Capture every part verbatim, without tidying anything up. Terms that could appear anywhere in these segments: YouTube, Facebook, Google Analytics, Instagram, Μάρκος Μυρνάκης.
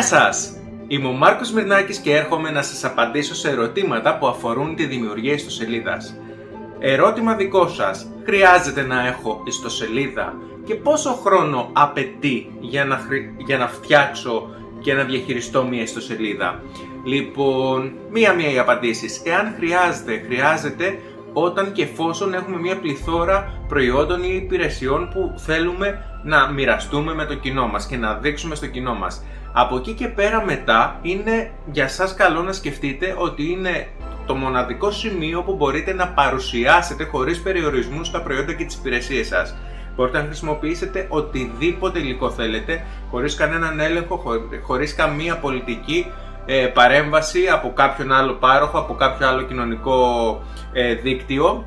Γεια σας! Είμαι ο Μάρκος Μυρνάκης και έρχομαι να σας απαντήσω σε ερωτήματα που αφορούν τη δημιουργία ιστοσελίδας. Ερώτημα δικό σας, χρειάζεται να έχω ιστοσελίδα και πόσο χρόνο απαιτεί για να, χρη... για να φτιάξω και να διαχειριστώ μία ιστοσελίδα? Λοιπόν, μία-μία οι απαντήσεις. Εάν χρειάζεται, χρειάζεται όταν και εφόσον έχουμε μία πληθώρα προϊόντων ή υπηρεσιών που θέλουμε να μοιραστούμε με το κοινό μας και να δείξουμε στο κοινό μας. Από εκεί και πέρα μετά είναι για σας καλό να σκεφτείτε ότι είναι το μοναδικό σημείο που μπορείτε να παρουσιάσετε χωρίς περιορισμούς τα προϊόντα και τις υπηρεσίες σας. Μπορείτε να χρησιμοποιήσετε οτιδήποτε υλικό θέλετε, χωρίς κανέναν έλεγχο, χωρίς καμία πολιτική ε, παρέμβαση από κάποιον άλλο πάροχο, από κάποιο άλλο κοινωνικό ε, δίκτυο.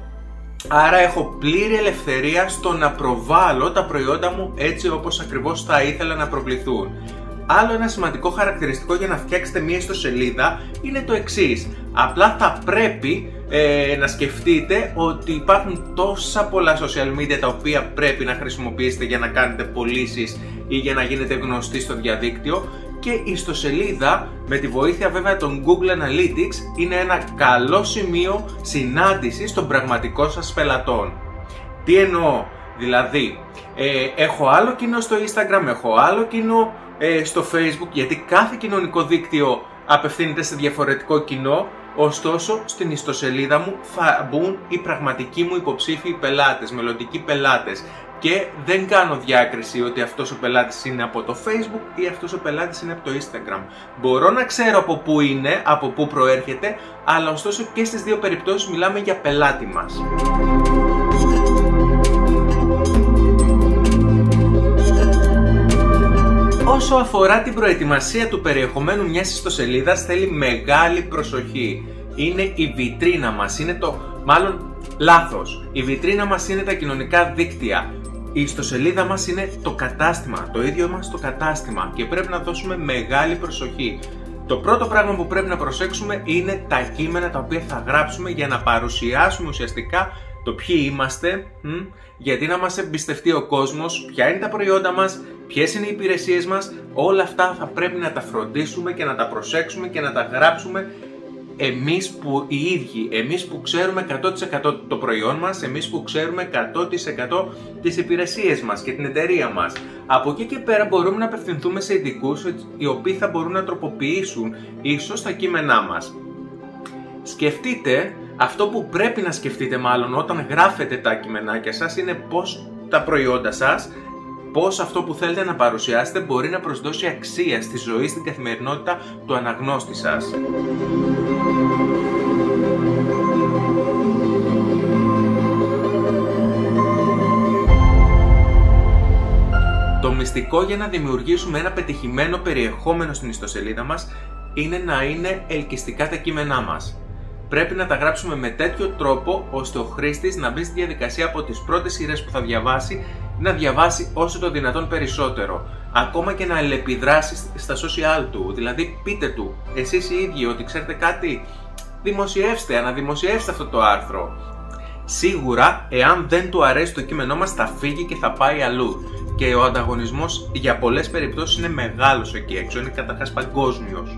Άρα έχω πλήρη ελευθερία στο να προβάλλω τα προϊόντα μου έτσι όπως ακριβώς θα ήθελα να προβληθούν. Άλλο ένα σημαντικό χαρακτηριστικό για να φτιάξετε μία ιστοσελίδα είναι το εξής. Απλά θα πρέπει ε, να σκεφτείτε ότι υπάρχουν τόσα πολλά social media τα οποία πρέπει να χρησιμοποιήσετε για να κάνετε πωλήσεις ή για να γίνετε γνωστοί στο διαδίκτυο, και η ιστοσελίδα με τη βοήθεια βέβαια των Google Analytics είναι ένα καλό σημείο συνάντησης των πραγματικών σας πελατών. Τι εννοώ? Δηλαδή, ε, έχω άλλο κοινό στο Instagram, έχω άλλο κοινό ε, στο Facebook, γιατί κάθε κοινωνικό δίκτυο απευθύνεται σε διαφορετικό κοινό, ωστόσο στην ιστοσελίδα μου θα μπουν οι πραγματικοί μου υποψήφιοι πελάτες, μελλοντικοί πελάτες, και δεν κάνω διάκριση ότι αυτός ο πελάτης είναι από το Facebook ή αυτός ο πελάτης είναι από το Instagram. Μπορώ να ξέρω από πού είναι, από πού προέρχεται, αλλά ωστόσο και στις δύο περιπτώσεις μιλάμε για πελάτη μας. Όσο αφορά την προετοιμασία του περιεχομένου μιας ιστοσελίδας, θέλει μεγάλη προσοχή. Είναι η βιτρίνα μας, είναι το... μάλλον λάθος. Η βιτρίνα μας είναι τα κοινωνικά δίκτυα. Η ιστοσελίδα μας είναι το κατάστημα, το ίδιο μας το κατάστημα, και πρέπει να δώσουμε μεγάλη προσοχή. Το πρώτο πράγμα που πρέπει να προσέξουμε είναι τα κείμενα τα οποία θα γράψουμε για να παρουσιάσουμε ουσιαστικά το ποιοι είμαστε, γιατί να μας εμπιστευτεί ο κόσμος, ποια είναι τα προϊόντα μας, ποιες είναι οι υπηρεσίες μας. Όλα αυτά θα πρέπει να τα φροντίσουμε και να τα προσέξουμε και να τα γράψουμε εμείς που οι ίδιοι, εμείς που ξέρουμε εκατό τοις εκατό το προϊόν μας, εμείς που ξέρουμε εκατό τοις εκατό τις υπηρεσίες μας και την εταιρεία μας. Από εκεί και πέρα μπορούμε να απευθυνθούμε σε ειδικούς οι οποίοι θα μπορούν να τροποποιήσουν ίσως τα κείμενά μας. Σκεφτείτε, αυτό που πρέπει να σκεφτείτε μάλλον όταν γράφετε τα κειμενάκια σας είναι πώς τα προϊόντα σας, πώς αυτό που θέλετε να παρουσιάσετε μπορεί να προσδώσει αξία στη ζωή, στην καθημερινότητα του αναγνώστη σας. Το μυστικό για να δημιουργήσουμε ένα πετυχημένο περιεχόμενο στην ιστοσελίδα μας είναι να είναι ελκυστικά τα κείμενά μας. Πρέπει να τα γράψουμε με τέτοιο τρόπο ώστε ο χρήστης να μπει στη διαδικασία από τις πρώτες σειρές που θα διαβάσει να διαβάσει όσο το δυνατόν περισσότερο. Ακόμα και να αλληλεπιδράσει στα social του. Δηλαδή πείτε του εσείς οι ίδιοι ότι ξέρετε κάτι, δημοσιεύστε, αναδημοσιεύστε αυτό το άρθρο. Σίγουρα εάν δεν του αρέσει το κείμενό μας θα φύγει και θα πάει αλλού. Και ο ανταγωνισμός για πολλές περιπτώσεις είναι μεγάλος εκεί έξω, είναι καταρχάς παγκόσμιος.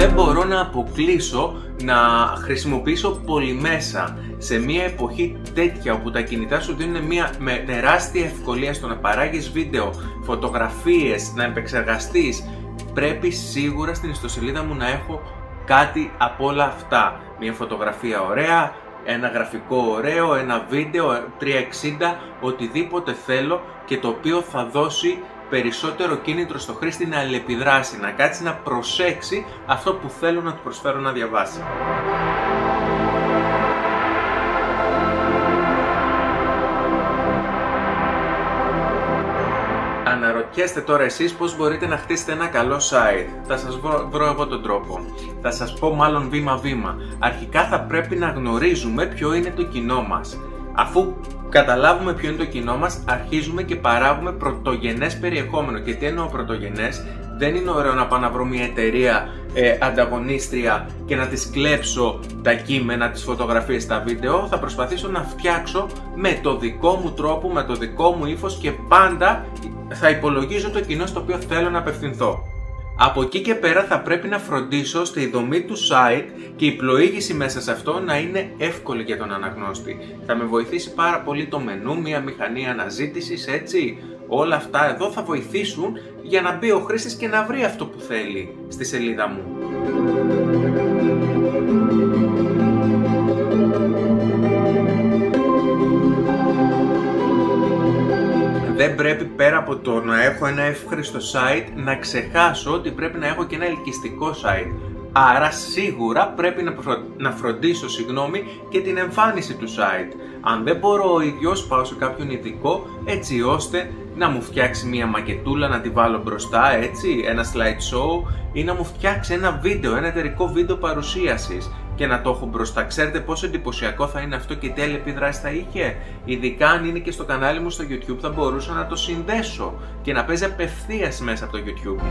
Δεν μπορώ να αποκλείσω να χρησιμοποιήσω πολυμέσα σε μια εποχή τέτοια όπου τα κινητά σου δίνουν μια με τεράστια ευκολία στο να παράγεις βίντεο, φωτογραφίες, να επεξεργαστείς. Πρέπει σίγουρα στην ιστοσελίδα μου να έχω κάτι από όλα αυτά. Μια φωτογραφία ωραία, ένα γραφικό ωραίο, ένα βίντεο τριακόσια εξήντα, οτιδήποτε θέλω και το οποίο θα δώσει περισσότερο κίνητρο στο χρήστη να αλληλεπιδράσει, να κάτσει να προσέξει αυτό που θέλω να του προσφέρω να διαβάσει. Αναρωτιέστε τώρα εσείς πώς μπορείτε να χτίσετε ένα καλό site. Θα σας βρω, βρω εγώ τον τρόπο. Θα σας πω μάλλον βήμα-βήμα. Αρχικά θα πρέπει να γνωρίζουμε ποιο είναι το κοινό μας. Αφού καταλάβουμε ποιο είναι το κοινό μας, αρχίζουμε και παράγουμε πρωτογενές περιεχόμενο. Και τι εννοώ πρωτογενές? Δεν είναι ωραίο να πάω να βρω μια εταιρεία ε, ανταγωνίστρια και να της κλέψω τα κείμενα, τις φωτογραφίες, τα βίντεο. Θα προσπαθήσω να φτιάξω με το δικό μου τρόπο, με το δικό μου ύφος και πάντα θα υπολογίζω το κοινό στο οποίο θέλω να απευθυνθώ. Από εκεί και πέρα θα πρέπει να φροντίσω ώστε η δομή του site και η πλοήγηση μέσα σε αυτό να είναι εύκολη για τον αναγνώστη. Θα με βοηθήσει πάρα πολύ το μενού, μια μηχανή αναζήτησης, έτσι. Όλα αυτά εδώ θα βοηθήσουν για να μπει ο χρήστης και να βρει αυτό που θέλει στη σελίδα μου. Δεν πρέπει πέρα από το να έχω ένα εύχριστο site να ξεχάσω ότι πρέπει να έχω και ένα ελκυστικό site. Άρα σίγουρα πρέπει να, φρο... να φροντίσω συγγνώμη, και την εμφάνιση του site. Αν δεν μπορώ ο ίδιος, πάω σε κάποιον ειδικό έτσι ώστε να μου φτιάξει μια μακετούλα, να τη βάλω μπροστά, έτσι, ένα slideshow, ή να μου φτιάξει ένα βίντεο, ένα εταιρικό βίντεο παρουσίασης και να το έχω μπροστά. Ξέρετε πόσο εντυπωσιακό θα είναι αυτό και τι άλλη επίδραση θα είχε? Ειδικά αν είναι και στο κανάλι μου στο YouTube, θα μπορούσα να το συνδέσω και να παίζει απευθείας μέσα από το YouTube.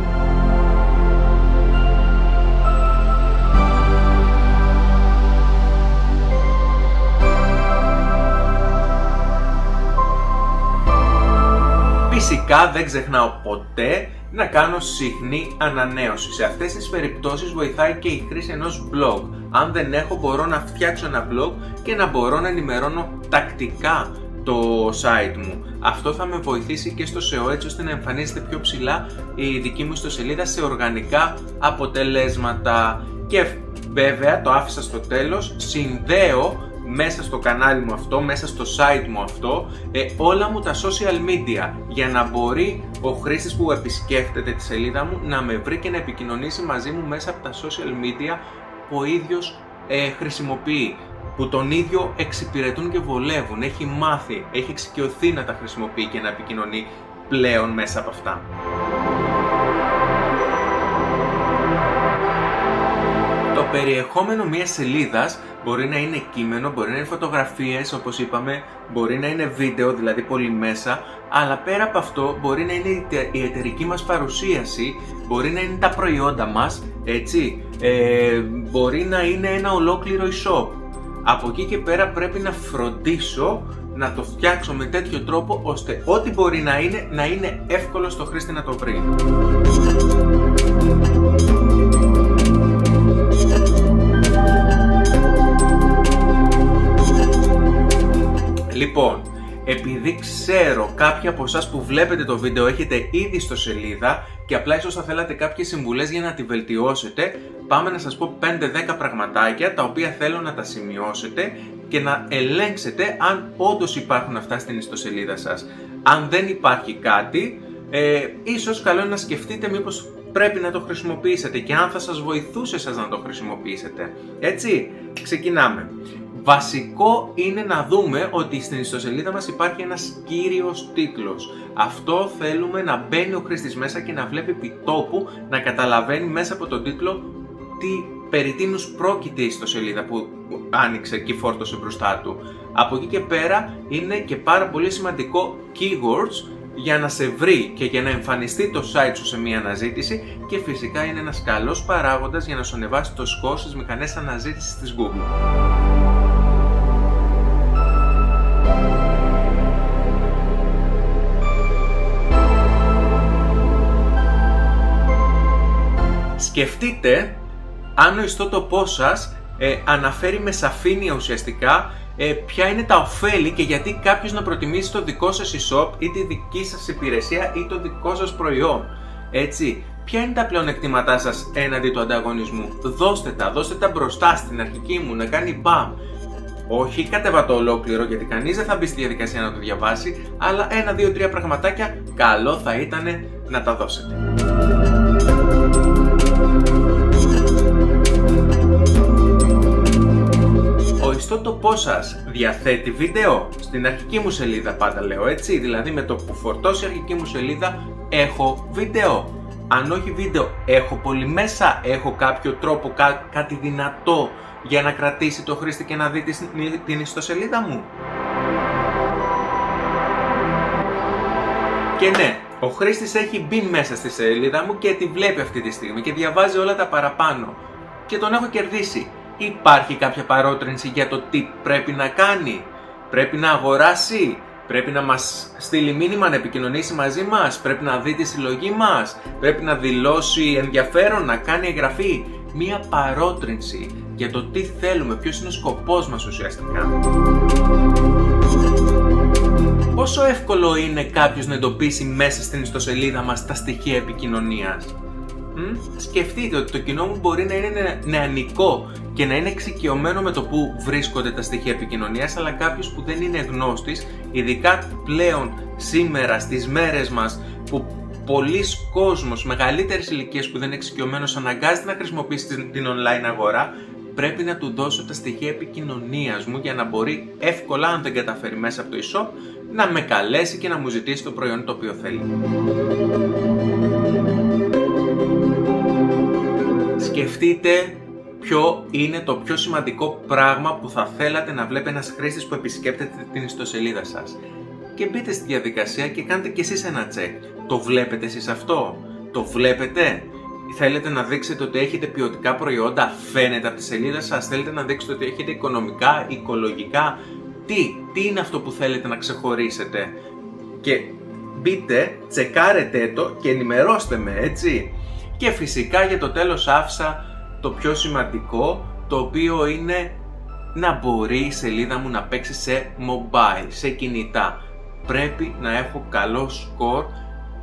Φυσικά δεν ξεχνάω ποτέ να κάνω συχνή ανανέωση. Σε αυτές τις περιπτώσεις βοηθάει και η χρήση ενός blog. Αν δεν έχω, μπορώ να φτιάξω ένα blog και να μπορώ να ενημερώνω τακτικά το site μου. Αυτό θα με βοηθήσει και στο σεο, έτσι ώστε να εμφανίζεται πιο ψηλά η δική μου ιστοσελίδα σε οργανικά αποτελέσματα. Και βέβαια, το άφησα στο τέλος, συνδέω μέσα στο κανάλι μου αυτό, μέσα στο site μου αυτό, ε, όλα μου τα social media, για να μπορεί ο χρήστης που επισκέφτεται τη σελίδα μου να με βρει και να επικοινωνήσει μαζί μου μέσα από τα social media που ο ίδιος ε, χρησιμοποιεί, που τον ίδιο εξυπηρετούν και βολεύουν, έχει μάθει, έχει εξοικειωθεί να τα χρησιμοποιεί και να επικοινωνεί πλέον μέσα από αυτά. Το περιεχόμενο μιας σελίδας μπορεί να είναι κείμενο, μπορεί να είναι φωτογραφίες, όπως είπαμε, μπορεί να είναι βίντεο, δηλαδή πολύ μέσα, αλλά πέρα από αυτό μπορεί να είναι η εταιρική μας παρουσίαση, μπορεί να είναι τα προϊόντα μας, έτσι, ε, μπορεί να είναι ένα ολόκληρο e-shop. Από εκεί και πέρα πρέπει να φροντίσω να το φτιάξω με τέτοιο τρόπο ώστε ό,τι μπορεί να είναι, να είναι εύκολο στο χρήστη να το βρει. Λοιπόν, επειδή ξέρω κάποιοι από εσάς που βλέπετε το βίντεο έχετε ήδη στο σελίδα και απλά ίσως θα θέλατε κάποιες συμβουλές για να τη βελτιώσετε, πάμε να σας πω πέντε δέκα πραγματάκια τα οποία θέλω να τα σημειώσετε και να ελέγξετε αν όντως υπάρχουν αυτά στην ιστοσελίδα σας. Αν δεν υπάρχει κάτι, ε, ίσως καλό είναι να σκεφτείτε μήπως πρέπει να το χρησιμοποιήσετε και αν θα σας βοηθούσε σας να το χρησιμοποιήσετε. Έτσι, ξεκινάμε. Βασικό είναι να δούμε ότι στην ιστοσελίδα μας υπάρχει ένας κύριος τίτλος. Αυτό θέλουμε να μπαίνει ο χρήστης μέσα και να βλέπει επιτόπου, να καταλαβαίνει μέσα από τον τίτλο τι περί τίνους πρόκειται η ιστοσελίδα που άνοιξε και φόρτωσε μπροστά του. Από εκεί και πέρα είναι και πάρα πολύ σημαντικό keywords για να σε βρει και για να εμφανιστεί το site σου σε μια αναζήτηση, και φυσικά είναι ένας καλός παράγοντας για να σου ανεβάσει το σκορ στις μηχανές αναζήτησης της Google. Σκεφτείτε αν ο ιστότοπός σας ε, αναφέρει με σαφήνεια ουσιαστικά ε, ποια είναι τα ωφέλη και γιατί κάποιος να προτιμήσει το δικό σας e-shop ή τη δική σας υπηρεσία ή το δικό σας προϊόν. Έτσι, ποια είναι τα πλεονεκτήματά σας έναντι του ανταγωνισμού? Δώστε τα, δώστε τα μπροστά στην αρχική μου, να κάνει μπαμ. Όχι κατέβα το ολόκληρο, γιατί κανείς δεν θα μπει στη διαδικασία να το διαβάσει, αλλά ένα, δύο, τρία πραγματάκια καλό θα ήταν να τα δώσετε. Ο ιστότοπός σας διαθέτει βίντεο? Στην αρχική μου σελίδα πάντα λέω, έτσι, δηλαδή με το που φορτώσει η αρχική μου σελίδα έχω βίντεο. Αν όχι βίντεο, έχω πολύ μέσα, έχω κάποιο τρόπο, κά, κάτι δυνατό για να κρατήσει το χρήστη και να δει την ιστοσελίδα μου. Και ναι, ο χρήστης έχει μπει μέσα στη σελίδα μου και τη βλέπει αυτή τη στιγμή και διαβάζει όλα τα παραπάνω και τον έχω κερδίσει. Υπάρχει κάποια παρότρινση για το τι πρέπει να κάνει, πρέπει να αγοράσει, πρέπει να μας στείλει μήνυμα, να επικοινωνήσει μαζί μας, πρέπει να δει τη συλλογή μας, πρέπει να δηλώσει ενδιαφέρον, να κάνει εγγραφή. Μία παρότρινση για το τι θέλουμε, ποιος είναι ο σκοπός μας ουσιαστικά. Πόσο εύκολο είναι κάποιος να εντοπίσει μέσα στην ιστοσελίδα μας τα στοιχεία επικοινωνίας? Μ? Σκεφτείτε ότι το κοινό μου μπορεί να είναι νεανικό και να είναι εξοικειωμένο με το που βρίσκονται τα στοιχεία επικοινωνίας, αλλά κάποιος που δεν είναι γνώστης, ειδικά πλέον σήμερα στις μέρες μας που πολλής κόσμος μεγαλύτερης ηλικίας που δεν είναι εξοικειωμένος αναγκάζεται να χρησιμοποιήσει την, την online αγορά, πρέπει να του δώσω τα στοιχεία επικοινωνίας μου για να μπορεί εύκολα, αν δεν καταφέρει μέσα από το e-shop, να με καλέσει και να μου ζητήσει το προϊόν το οποίο θέλει. Σκεφτείτε ποιο είναι το πιο σημαντικό πράγμα που θα θέλατε να βλέπει ένας χρήστης που επισκέπτεται την ιστοσελίδα σας. Και μπείτε στη διαδικασία και κάντε κι εσείς ένα τσεκ. Το βλέπετε εσείς αυτό? Το βλέπετε? Θέλετε να δείξετε ότι έχετε ποιοτικά προϊόντα? Φαίνεται από τη σελίδα σας? Θέλετε να δείξετε ότι έχετε οικονομικά, οικολογικά? Τι, τι είναι αυτό που θέλετε να ξεχωρίσετε? Και μπείτε, τσεκάρετε το και ενημερώστε με, έτσι. Και φυσικά για το τέλος άφησα το πιο σημαντικό, το οποίο είναι να μπορεί η σελίδα μου να παίξει σε mobile, σε κινητά. Πρέπει να έχω καλό σκορ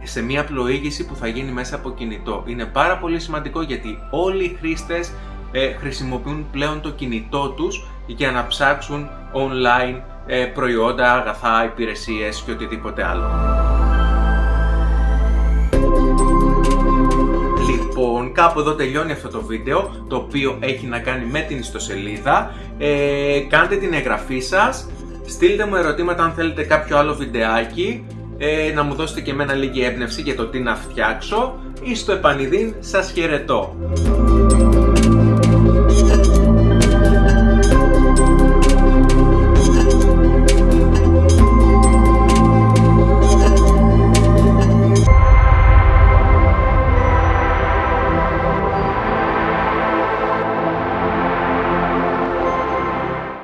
σε μια πλοήγηση που θα γίνει μέσα από κινητό. Είναι πάρα πολύ σημαντικό γιατί όλοι οι χρήστες ε, χρησιμοποιούν πλέον το κινητό τους για να ψάξουν online ε, προϊόντα, αγαθά, υπηρεσίες και οτιδήποτε άλλο. Λοιπόν, κάπου εδώ τελειώνει αυτό το βίντεο, το οποίο έχει να κάνει με την ιστοσελίδα. Ε, κάντε την εγγραφή σας, στείλτε μου ερωτήματα αν θέλετε κάποιο άλλο βιντεάκι, ε, να μου δώσετε και εμένα λίγη έμπνευση για το τι να φτιάξω. Εις το επανειδήν, σας χαιρετώ.